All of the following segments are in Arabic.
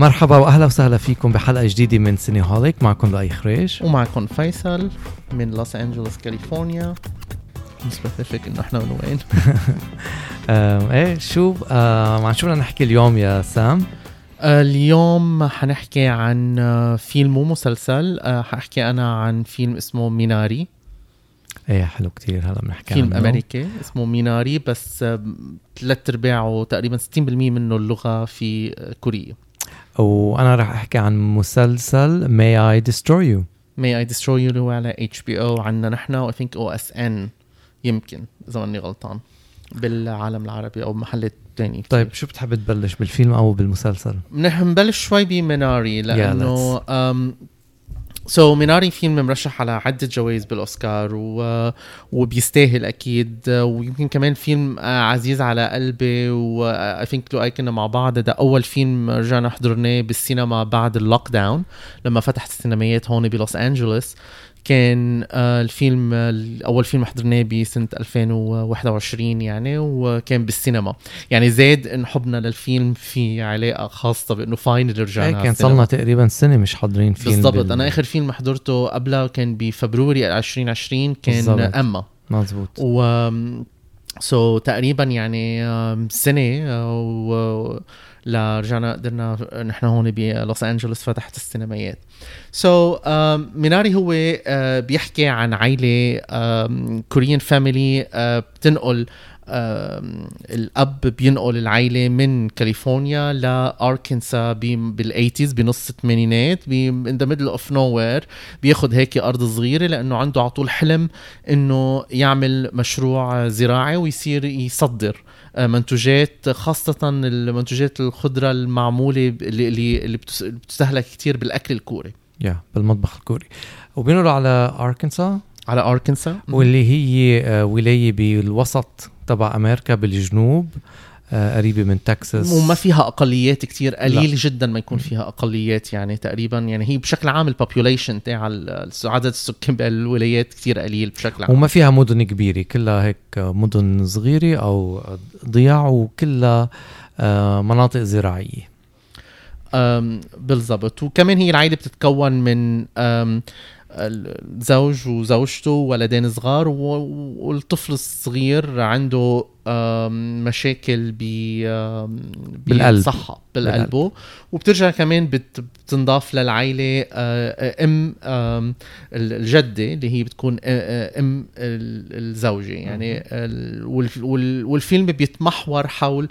مرحبا واهلا وسهلا فيكم بحلقه جديده من سيني هوليك. معكم لؤي خريش ومعكم فيصل من لوس أنجلوس كاليفورنيا. سبيسيفيك انه احنا من وين. ايه شو عن شو بدنا نحكي اليوم يا سام؟ اليوم حنحكي عن فيلم ومسلسل. ححكي انا عن فيلم اسمه ميناري. ايه حلو كتير. هلا بنحكي عن فيلم امريكي اسمه ميناري، بس 3/4 تقريبا 60% منه اللغه في كوريا. وانا راح احكي عن مسلسل May I Destroy You. May I Destroy You اللي هو على HBO عندنا نحن، I think OSN يمكن اذا ماني غلطان بالعالم العربي او محل تاني. طيب شو بتحب تبلش، بالفيلم او بالمسلسل؟ نحن نبلش شوي بميناري لانه ميناري فيلم مرشح على عدة جوائز بالأوسكار وبيستاهل أكيد، ويمكن كمان فيلم عزيز على قلبي. وآي ثينك لو كنا مع بعض، ده أول فيلم رجعنا حضرناه بالسينما بعد اللوك داون لما فتحت السينمايات هون بلوس أنجلوس. كان الفيلم أول فيلم حضرناه بسنة 2021 يعني، وكان بالسينما يعني. زاد إن حبنا للفيلم في علاقة خاصة بأنه فاينل رجعنا. كان صلنا تقريبا سنة مش حضرين فيلم بالضبط. أنا آخر فيلم حضرته قبلها كان بفبراير 2020، كان بالزبط. أما مظبوط تقريبا يعني سنة لا رجعنا قدرنا نحن هون بلوس أنجلوس فتحت السينمايات. ميناري هو بيحكي عن عائلة كوريان فاميلي بتنقل، الأب بينقل العائلة من كاليفورنيا لأركنسا بالأيتيز بنص الثمانينات in the middle of nowhere. بياخد هيك أرض صغيرة لأنه عنده عطول حلم أنه يعمل مشروع زراعي ويصير يصدر منتجات، خاصة المنتجات الخضرة المعمولة اللي بتستهلك كتير بالأكل الكوري، بالمطبخ الكوري. وبينقلوا على أركنسا واللي هي ولاية بالوسط تبع أمريكا بالجنوب، قريبة من تكساس وما فيها أقليات كتير، قليل جدا ما يكون فيها أقليات يعني تقريبا. يعني هي بشكل عام البوبوليشن تاع عدد السكان بالولايات كتير قليل بشكل عام، وما فيها مدن كبيرة، كلها هيك مدن صغيرة أو ضياع، وكلها مناطق زراعية بالضبط. وكمان هي العائلة بتتكون من الزوج وزوجته وولدين صغار، والطفل الصغير عنده مشاكل بالصحة بالقلب. وبترجع كمان بتنضاف للعائلة أم الجدة اللي هي بتكون أم الزوجة يعني. والفيلم بيتمحور حول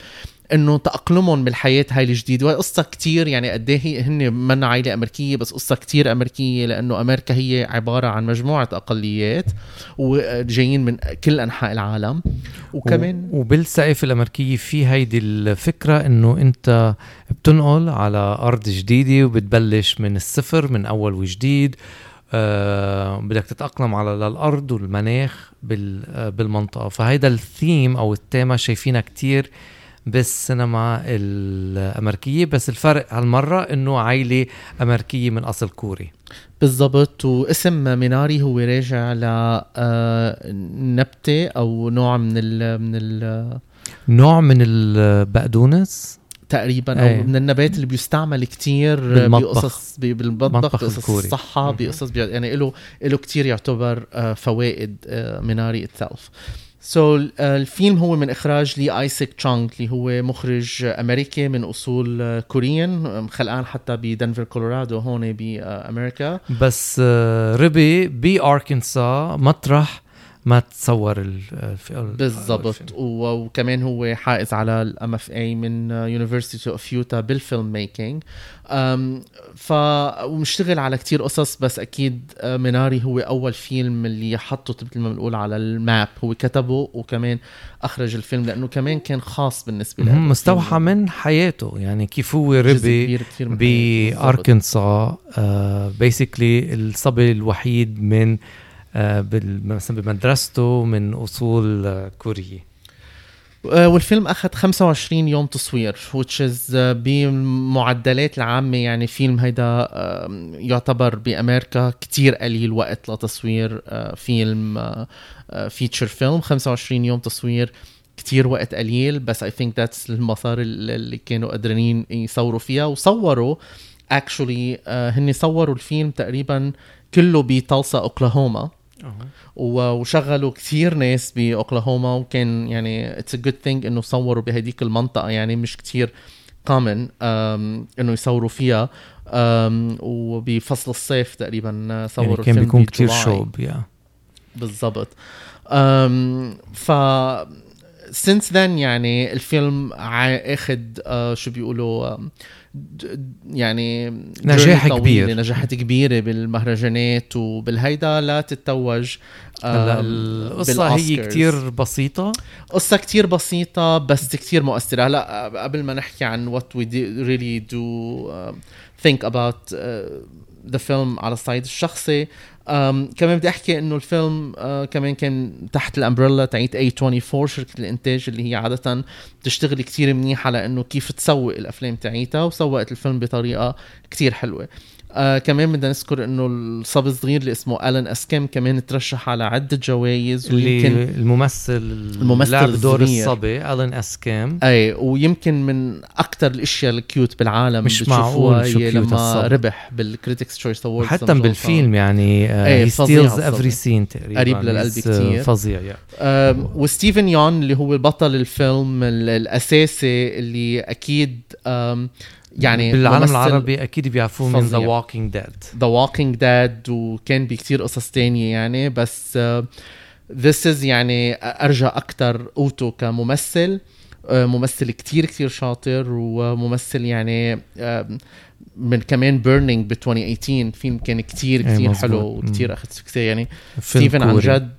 انه تأقلمهم بالحياة هاي الجديدة. وقصة كتير يعني قديه هن من عائلة امريكية، بس قصة كتير امريكية لانه امريكا هي عبارة عن مجموعة اقليات وجايين من كل انحاء العالم. وكمان وبالسقف الامريكية في هيدي الفكرة انه انت بتنقل على ارض جديدة وبتبلش من الصفر من اول وجديد. بدك تتأقلم على الارض والمناخ بالمنطقة. فهيدا الثيم او التيمة شايفينها كتير بالسينما الأمريكية، بس الفرق هالمرة إنه عائلة أمريكية من أصل كوري بالضبط. واسم ميناري هو راجع لنبتة أو نوع من نوع من البقدونس تقريبا، أو من النبات اللي بيستعمل كتير بالمطبخ بقصص الصحة بقصص يعني له كتير يعتبر فوائد ميناري itself. الفيلم هو من إخراج لي آيسك تشانغ اللي هو مخرج أمريكي من أصول كوريين، خلقان حتى بدنفر كولورادو هون بأمريكا، بس ربي بأركنسا مطرح ما تصور بالضبط. وكمان هو حائز على الMFA من University of Utah بالفيلم ميكينج. ومشتغل على كتير قصص، بس أكيد ميناري هو أول فيلم اللي حطه مثل ما بنقول على الماب. هو كتبه وكمان أخرج الفيلم لأنه كمان كان خاص بالنسبة له، مستوحى من حياته يعني. كيف هو ربي بأركنسا basically الصبي الوحيد من مثلا بمدرسته من أصول كورية. والفيلم أخذ 25 يوم تصوير which is بمعدلات العامة يعني. فيلم هيدا يعتبر بأمريكا كتير قليل وقت لتصوير فيلم feature film. 25 يوم تصوير كتير وقت قليل, بس I think that's المسار اللي كانوا قادرين يصوروا فيها. وصوروا actually هني صوروا الفيلم تقريبا كله بتالسا أوكلاهوما, وشغلوا كتير ناس بأوكلاهوما, وكان يعني it's a good thing إنه صوروا بهديك المنطقة, يعني مش كتير common إنه يصوروا فيها. وبفصل الصيف تقريبا صوروا يعني كان بيكون كتير شوب بالضبط. since then يعني الفيلم اخد شو بيقولوا يعني نجاح كبير, نجاحات كبيرة بالمهرجانات وبالهيدا لا تتوج. القصة هي كتير بسيطة, قصة كتير بسيطة بس كتير مؤثرة. هلا قبل ما نحكي عن what we really do think about the film على الصعيد الشخصي, كمان بدي أحكي إنه الفيلم كمان كان تحت الأمبريلا تاعت A24, شركة الإنتاج اللي هي عادة تشتغل كتير منيح على إنه كيف تسوق الأفلام تاعتها, وسوقت الفيلم بطريقة كتير حلوة. كمان بدنا نذكر إنه الصبي الصغير اللي اسمه ألان أسكيم كمان ترشح على عدة جوائز, ويمكن الممثل لعب دور الصبي ألان أسكيم, أي ويمكن من أكتر الأشياء الكيوت بالعالم بتشوفوها لما ربح بالكريتكس تشويس أووردز, حتى بالفيلم يعني he steals every scene تقريبا, قريب للقلب كتير, فظيع يعني. وستيفن يون اللي هو بطل الفيلم الأساسي اللي أكيد يعني بالعالم العربي أكيد بيعرفوه من The Walking Dead وكان بكتير قصص تانية يعني, بس this is يعني أرجى أكتر أوتو كممثل, ممثل كتير كتير شاطر, وممثل يعني من كمان Burning ب 2018 فيلم كان كتير كتير حلو وكتير أخذ سكسي يعني. ستيفن عن جد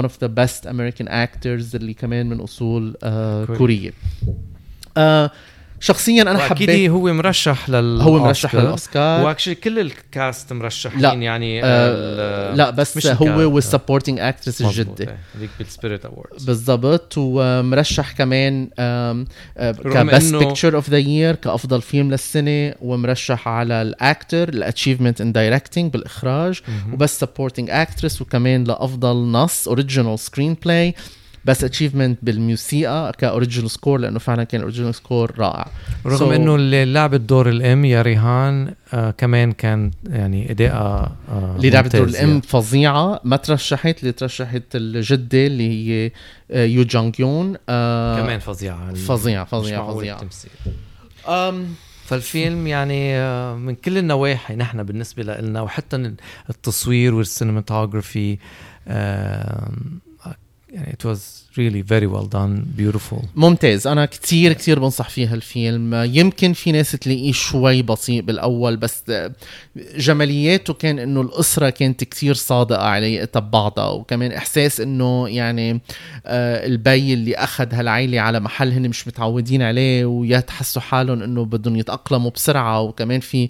one of the best American actors اللي كمان من أصول كورية. شخصيا انا حبيت, هو مرشح للاوسكار, واكشلي كل الكاست مرشحين يعني لا بس هو والسبورتنج اكترس الجدة ليك بالسبيريت اووردز بالضبط, ومرشح كمان كبست بيكتشر اوف ذا يير كافضل فيلم للسنه, ومرشح على الاكتر الاتشيفمنت ان دايركتنج بالاخراج, وبس سبورتنج اكترس, وكمان لافضل نص اوريجينال سكرين بلاي, بس اتشيفمنت بالموسيقى كأوريجينال سكور لأنه فعلا كان أوريجينال سكور رائع, رغم إنه اللي لعب الدور الأم يا ريهان كمان كان يعني إداءة اللي لعب الدور الأم فظيعة. ما ترشحت اللي ترشحت الجدة اللي هي يو جونغ يون, كمان فظيعة فظيعة. فالفيلم يعني من كل النواحي نحن بالنسبة لنا, وحتى التصوير والسينماتوغرافي يعني it was really very well done, beautiful, ممتاز. أنا كتير كتير بنصح فيها الفيلم. يمكن في ناس تلاقيه شوي بطيء بالأول, بس جمالياته كان إنه الأسرة كانت كتير صادقة على بعضها, وكمان إحساس إنه يعني البي اللي أخذ هالعيلة على محل هن مش متعودين عليه, ويتحسوا حالهم إنه بدهم يتأقلموا بسرعة, وكمان في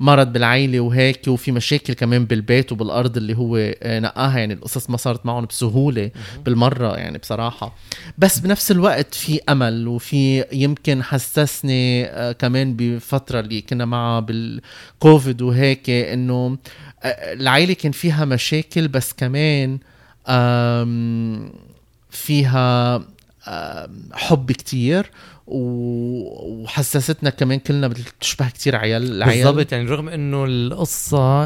مرض بالعائلة وهيك, وفي مشاكل كمان بالبيت وبالأرض اللي هو نقاها, يعني القصص ما صارت معهم بسهولة بالمرة يعني بصراحة, بس بنفس الوقت في أمل. وفي يمكن حسسني كمان بفترة اللي كنا معها بالكوفيد وهيك, إنه العائلة كان فيها مشاكل بس كمان فيها حب كتير, وحسستنا كمان كلنا بتشبه كتير عيال بالضبط يعني, رغم انه القصة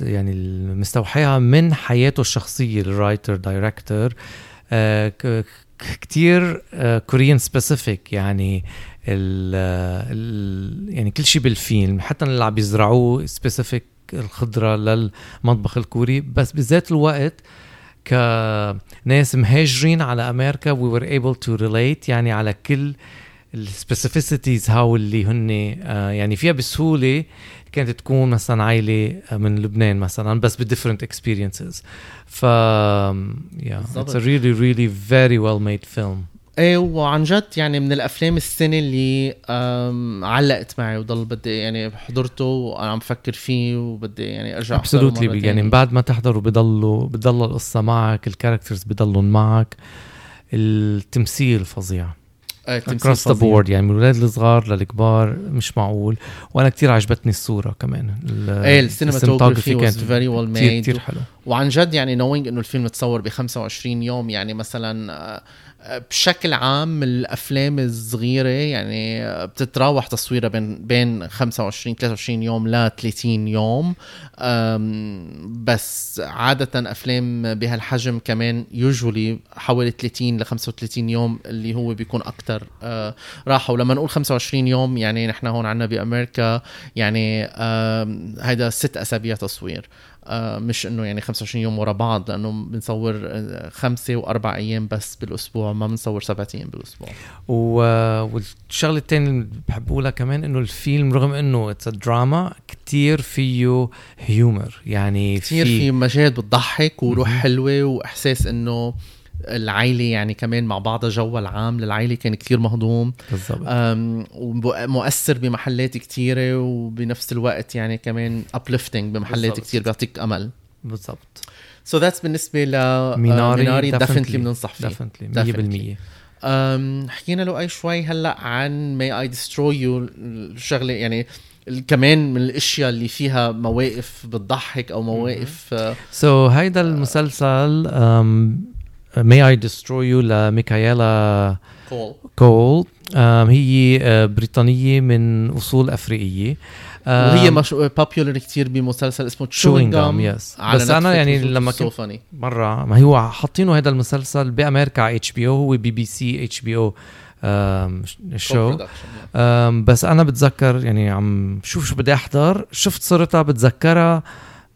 يعني مستوحاها من حياته الشخصية الرايتر دايركتور, كتير كوريان سبيسيفيك يعني يعني كل شيء بالفيلم, حتى اللي عم يزرعوه سبيسيفيك الخضرة للمطبخ الكوري, بس بذات الوقت كناس مهاجرين على أمريكا we were able to relate يعني على كل specificities هاو اللي هن يعني فيها بسهولة. كانت تكون مثلا عائلة من لبنان مثلا بس بالdifferent experiences, ف it's a really really very well made film. ايوه عن جد يعني من الافلام السنه اللي علقت معي, وضل بدي يعني حضرته وانا عم بفكر فيه, وبدي يعني ارجع احضره يعني بعد ما تحضره بضل القصه معك, الكاركترز بضلوا معك, التمثيل فظيع across the board يعني من الولاد الصغار للكبار مش معقول. وانا كتير عجبتني الصوره كمان, السينماتوغرافي كانت كتير حلو, وعن جد يعني knowing انه الفيلم تصور ب25 يوم, يعني مثلا بشكل عام الافلام الصغيره يعني بتتراوح تصويرها بين 25-23 يوم ل 30 يوم, بس عاده افلام بهالحجم كمان usually حوالي 30-35 يوم اللي هو بيكون اكثر راحه. ولما نقول 25 يوم يعني نحن هون عندنا بامريكا يعني هيدا 6 أسابيع تصوير, مش انه يعني 25 يوم ورا بعض, لانه بنصور 5 و4 أيام بس بالاسبوع, ما بنصور 7 أيام بالاسبوع. والشغله الثانيه اللي بحب اقولها كمان انه الفيلم رغم انه اتس دراما كتير فيه هيومر, يعني كتير في مشاهد بتضحك وروح حلوه واحساس انه العائلة يعني كمان مع بعض, جو العام للعائلة كان كتير مهضوم ومؤثر بمحلات كتيرة, وبنفس الوقت يعني كمان uplifting بمحلات بالزبط. كتير بيعطيك أمل بالضبط. So that's بالنسبة لميناري definitely بننصح فيه 100%. حكينا له أي شوي هلأ عن May I Destroy You, الشغلة يعني كمان من الاشياء اللي فيها مواقف بتضحك أو مواقف so هيدا المسلسل May I Destroy You لميكايلا كول. هي بريطانية من أصول أفريقية, وهي popular كتير بمسلسل اسمه Chewing Gum. بس أنا يعني لما كنت مرة ما هو حاطينه هذا المسلسل بأمريكا HBO, هو BBC HBO شو, بس أنا بتذكر يعني عم شوف شو بدي أحضر, شفت صورتها بتذكرها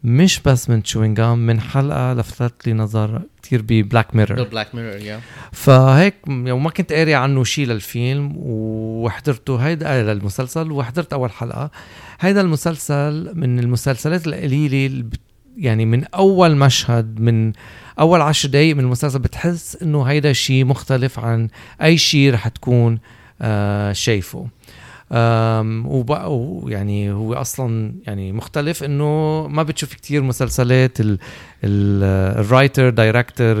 مش بس من Chewing Gum, من حلقة لفتت لي نظر كتير ببلاك ميرور. بلاك ميرور يا. فهيك وما كنت قاري عنه شيء للفيلم وحضرته هيدا للمسلسل, وحضرت أول حلقة. هيدا المسلسل من المسلسلات القليلة يعني من أول مشهد من أول 10 دقايق من المسلسل بتحس إنه هيدا شيء مختلف عن أي شيء رح تكون شايفه. وبقى يعني هو أصلا يعني مختلف إنه ما بتشوف كتير مسلسلات الرايتر دايركتر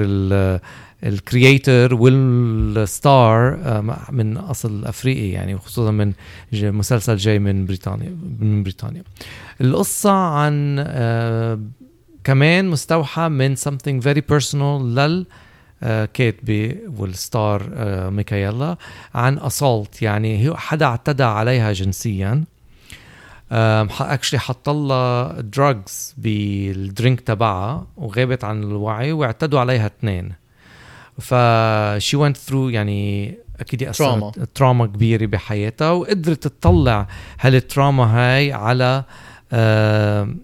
الكرياتر والستار من أصل أفريقي, يعني خصوصا من مسلسل جاي من بريطانيا. القصة عن كمان مستوحى من something very personal لل كاتبي والستار ميكايلا, عن أسالت يعني هي حدا اعتدى عليها جنسيا, اكشلي حطلها دراجز بالدرينك تبعها وغابت عن الوعي واعتدوا عليها 2. فشي went through يعني اكيد أثرت تراما كبيرة بحياتها, وقدرت تطلع هالتراما هاي على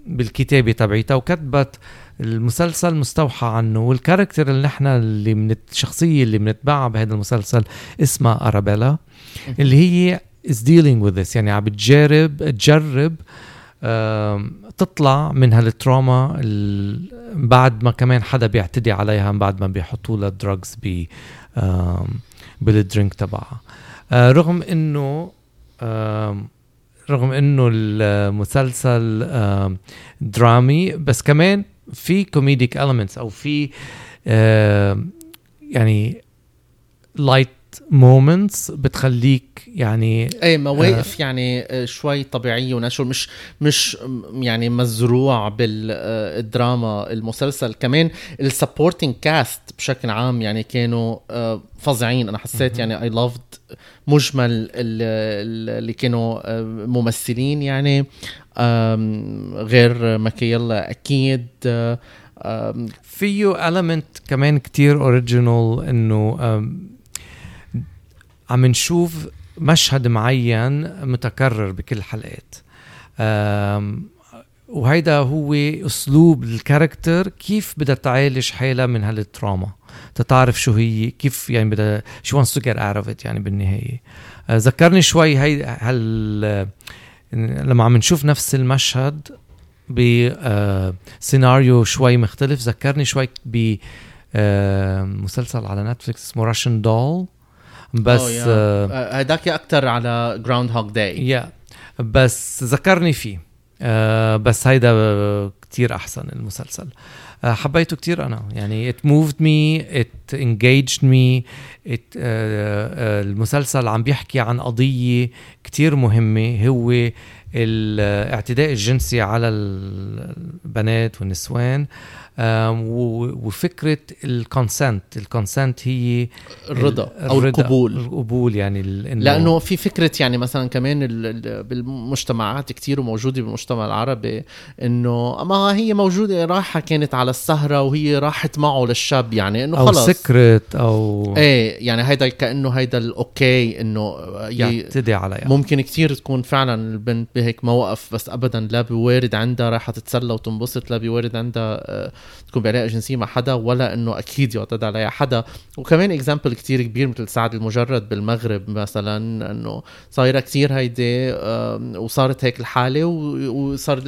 بالكتابة تبعيتها, وكتبت المسلسل مستوحى عنه. والكاركتر اللي نحن اللي من الشخصية اللي بنتبعها بهذا المسلسل اسمها أرابيلا, اللي هي is dealing with this, يعني عم تجرب تطلع من هالتراما بعد ما كمان حدا بيعتدي عليها, بعد ما بيحطوا لها دراجز بالدرينك تبعها. رغم انه المسلسل درامي, بس كمان في كوميديك elements او في يعني لايت مومنتس بتخليك يعني اي مواقف يعني شوي طبيعيه ونشر, مش يعني مزروع بالدراما. المسلسل كمان السبورتنج كاست بشكل عام يعني كانوا فظيعين. انا حسيت يعني اي لافد مجمل اللي كانوا ممثلين, يعني غير ماكيلا اكيد فيه element كمان كتير اوريجينال, انه عم نشوف مشهد معين متكرر بكل الحلقات, وهيدا هو أسلوب الكاركتر كيف بدها تعالج حالة من هالتراما, تتعرف شو هي كيف يعني بدها شو wants to get out of it يعني بالنهاية. ذكرني شوي لما عم نشوف نفس المشهد بسيناريو شوي مختلف, ذكرني شوي بمسلسل على نتفليكس اسمه راشن دول, بس هداك أكتر على جراوند هوك داي بس ذكرني فيه, بس هيدا كتير أحسن المسلسل, حبيته كتير أنا يعني it moved me it engaged me it المسلسل عم بيحكي عن قضية كتير مهمة, هو الاعتداء الجنسي على البنات والنسوان, وفكرة الكونسنت هي الرضا أو القبول يعني لأنه في فكرة يعني مثلا كمان بالمجتمعات كتير موجودة بالمجتمع العربي إنه ما هي موجودة راحة كانت على السهرة وهي راحت معه للشاب يعني إنه خلاص أو سكرت أو إيه يعني هيدا كأنه هيدا الأوكي إنه يعتدي على يعني. ممكن كتير تكون فعلا البنت بهيك موقف بس أبدا لا بوارد عندها راحة تتسلى وتنبسط لا بوارد عندها تكون بعلاقة جنسية مع حدا ولا إنه أكيد يعتدى عليها حدا. وكمان إكزامبل كتير كبير مثل سعد المجرد بالمغرب مثلا إنه صايرة كتير هيدي وصارت هيك الحالة وصار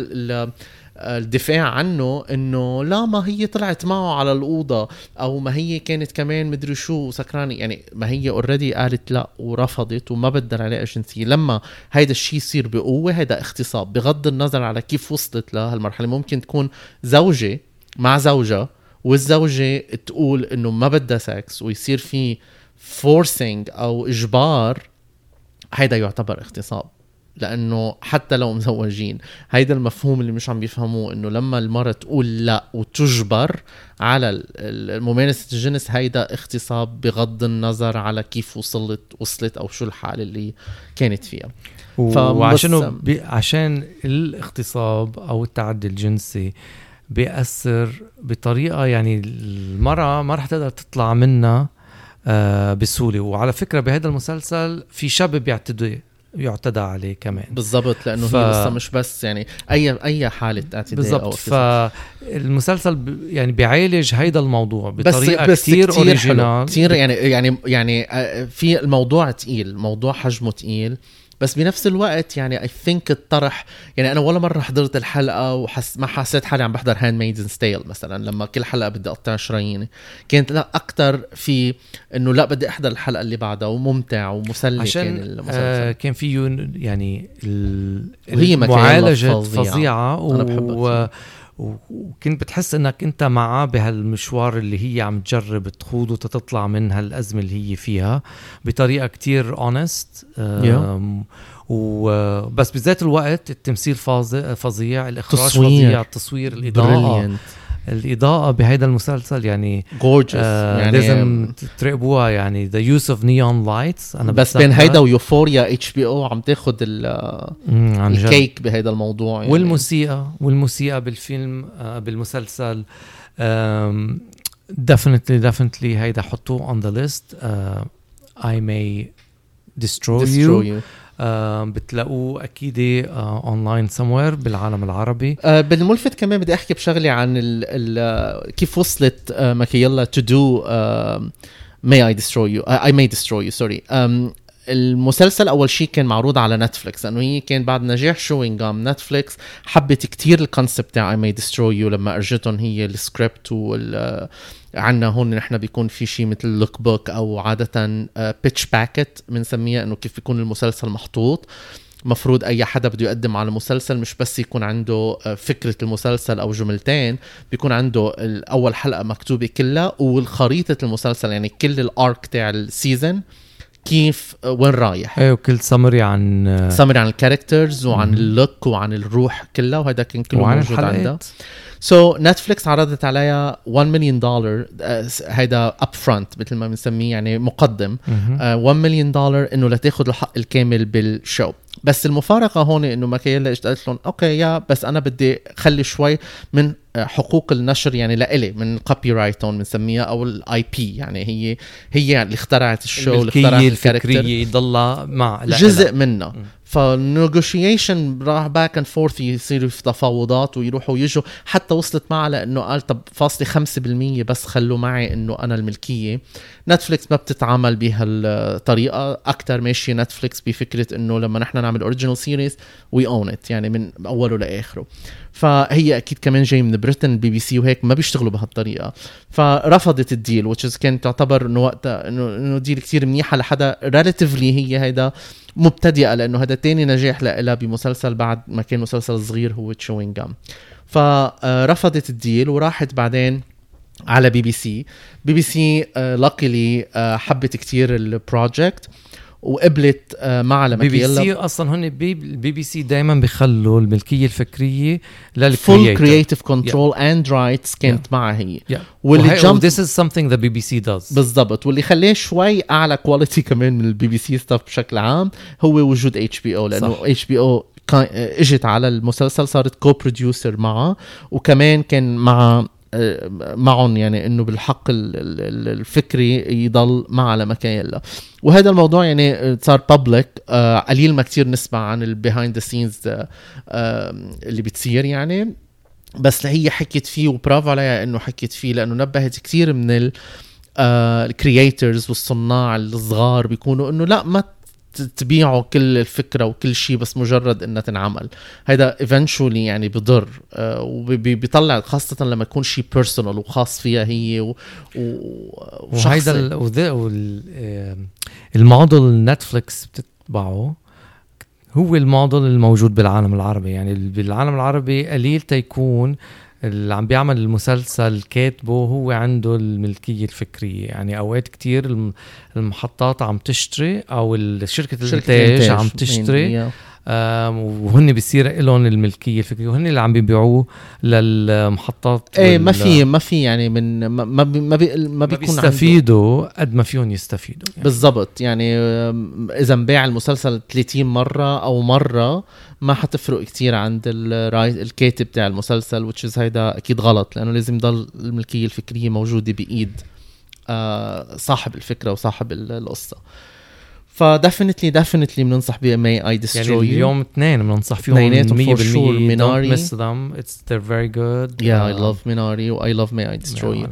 الدفاع عنه إنه لا ما هي طلعت معه على الأوضة أو ما هي كانت كمان مدري شو سكراني يعني ما هي already قالت لا ورفضت وما بدها العلاقة الجنسية. لما هيدا الشيء يصير بقوة هيدا اغتصاب بغض النظر على كيف وصلت لهالمرحلة. ممكن تكون زوجة مع زوجة والزوجة تقول إنه ما بدها سكس ويصير فيه forcing أو إجبار هيدا يعتبر اغتصاب لأنه حتى لو مزوجين. هيدا المفهوم اللي مش عم بيفهموه إنه لما المرأة تقول لا وتجبر على ممارسة الجنس هيدا اغتصاب بغض النظر على كيف وصلت أو شو الحالة اللي كانت فيها. عشان الاغتصاب أو التعدي الجنسي بيأثر بطريقة يعني المرأة ما رح تقدر تطلع منها بسهولة. وعلى فكرة بهذا المسلسل في شاب يعتدى عليه كمان بالضبط لأنه هي لسه مش بس يعني أي حالة اعتداء أو اغتصاب. فالمسلسل يعني بيعالج هيدا الموضوع بطريقة بس كتير أوريجينال كتير يعني في الموضوع تقيل موضوع حجمه تقيل بس بنفس الوقت يعني I think الطرح يعني أنا ولا مرة حضرت الحلقة ما حسيت حالي عم بحضر Handmaid's Tale مثلا لما كل حلقة بدي أقطع شراييني كانت لا أكتر في إنه لا بدي أحضر الحلقة اللي بعدها وممتع ومسلي عشان كان فيه يعني المعالجة فظيعة وكنت بتحس إنك أنت معه بهالمشوار اللي هي عم تجرب تخوض وتطلع من هالأزمة اللي هي فيها بطريقة كتير honest وبس بذات الوقت التمثيل فظيع الإخراج فظيع التصوير الإضاءة بهذا المسلسل يعني gorgeous يعني لازم تراقبوها يعني the use of neon lights. أنا بس بين هيدا ويوفوريا HBO عم تاخد الكيك بهذا الموضوع يعني. والموسيقى بالفيلم بالمسلسل definitely هيدا حطوه on the list. I may destroy you. بتلاقوه أكيد أونلاين somewhere بالعالم العربي. بالملفت كمان بدي أحكي بشغلي عن كيف وصلت ماكيلا to do I may destroy you sorry. المسلسل أول شيء كان معروض على نتفليكس لأنه هي كان بعد نجاح Chewing Gum نتفليكس حبت كتير الكونسبت I may destroy you لما أرجتهم هي السكريبت عنا هون نحن بيكون في شيء مثل لوك بوك أو عادة بيتش باكت بنسميها إنه كيف بيكون المسلسل محطوط. مفروض أي حدا بده يقدم على مسلسل مش بس يكون عنده فكرة المسلسل أو جملتين بيكون عنده أول حلقة مكتوبة كلها والخريطة المسلسل يعني كل الأرك تاع السيزن كيف وين رايح. ايوه كل سمري عن الكاركترز وعن اللوك وعن الروح كلها وهذا كان كله موجود عندها. سو نتفليكس عرضت عليها $1 مليون هذا اب فرونت مثل ما بنسميه يعني مقدم $1 مليون انه لتاخذ الحق الكامل بالشو. بس المفارقه هون انه ماكيلا اجت قالت لهم اوكي يا بس انا بدي خلي شوي من حقوق النشر يعني لإلي من الكوبي رايت هون بنسميها او الاي بي يعني هي اللي اخترعت الشو اللي اخترعت الكاركتر يضلها مع جزء منه. فالنيغوشيشن راح باك اند فورث يصير في تفاوضات ويروحوا ويجوا حتى وصلت معها لانه قال طب 0.5% بس خلوا معي انه انا الملكيه. نتفليكس ما بتتعامل بهالطريقه اكثر ماشي نتفليكس بفكره انه لما نحن نعمل اوريجينال سيريز وي اون ات يعني من اوله لاخره. فهي اكيد كمان جاي من بريتن بي بي سي وهيك ما بيشتغلوا بهالطريقه فرفضت الديل وتشز كانت تعتبر انه وقتها انه ديل كثير منيحه لحدا ريلاتيفلي هي هيدا مبتدئه لانه هذا تاني نجاح لها بمسلسل بعد ما كان مسلسل صغير هو Chewing Gum. فرفضت الديل وراحت بعدين على BBC. BBC luckily حبت كتير البروجكت وقبلت مع ميكيلا. بي بي سي اصلا هن البي بي سي دائما بيخلوا الملكيه الفكريه للكرييتيف كرييتيف كنترول اند رايتس كانت معها هي واللي جامب ذس از سمثينج ذا بي بي سي داز بالضبط, واللي خلاه شوي اعلى كواليتي كمان من البي بي سي ستاف بشكل عام هو وجود اتش بي او, لانه اتش بي او اجت على المسلسل صارت كو بروديوسر معه, وكمان كان مع معهم يعني انه بالحق الفكري يضل مع ميكيلا. وهذا الموضوع يعني صار بابليك, قليل ما كتير نسمع عن البيهايند ذا سينز اللي بتصير يعني, بس هي حكيت فيه وبرافو عليها انه حكيت فيه, لانه نبهت كتير من الكرييترز والصناع الصغار بيكونوا انه لا ما تبيعوا كل الفكرة وكل شيء بس مجرد انها تنعمل, هيدا eventually يعني بضر وبيطلع خاصة لما يكون شيء personal وخاص فيها هي وشخصي. المعضل نتفليكس بتتبعه هو المعضل الموجود بالعالم العربي, يعني بالعالم العربي قليل تيكون اللي عم بيعمل المسلسل كاتبه هو عنده الملكية الفكرية, يعني أوقات كتير المحطات عم تشتري أو الشركة الإنتاج عم تشتري وهن بيصير لهم الملكية الفكرية وهن اللي عم بيبيعوه للمحطات. ايه ما في يعني من ما بيكون يستفيدوا قد ما فيهم يستفيدوا يعني. بالضبط, يعني إذا نبيع المسلسل 30 مرة أو مرة ما حتفرق كتير عند الكاتب بتاع المسلسل, وتشيز هيدا أكيد غلط, لأنه لازم يضل الملكية الفكرية موجودة بإيد صاحب الفكرة وصاحب القصة. فدفنتلي بننصح ب May I Destroy You. يعني اليوم اثنين بننصح فيهم 100% Minari. Don't miss them. They're very good. Yeah, I love Minari و I love May I Destroy You.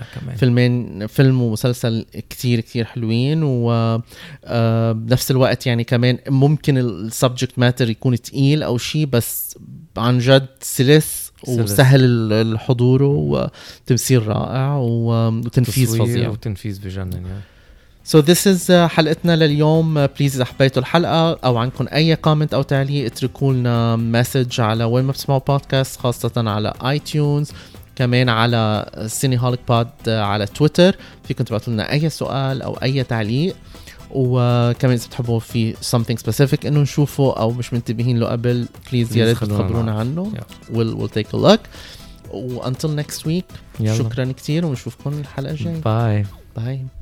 فيلم ومسلسل كتير كتير حلوين, وبنفس الوقت يعني كمان ممكن ال subject matter يكون تقيل أو شيء, بس عن جد سلس وسهل الحضور وتمثيل رائع وتنفيذ فظيع وتنفيذ بجنن. So this is حلقتنا لليوم. Please إذا حبيتوا الحلقة أو عندكم أي comment أو تعليق اتركوا لنا message على وين ما بتسمعوا podcast, خاصة على iTunes, كمان على Cineholic Pod على تويتر. فيكم تبعتوا لنا أي سؤال أو أي تعليق, وكمان إذا بتحبوا في something specific إنه نشوفه أو مش منتبهين له قبل please يا ريت تخبرونا عنه. Yeah. We'll take a look. Until next week. يلا. شكرا كتير ونشوفكم الحلقة الجاية. Bye. Bye.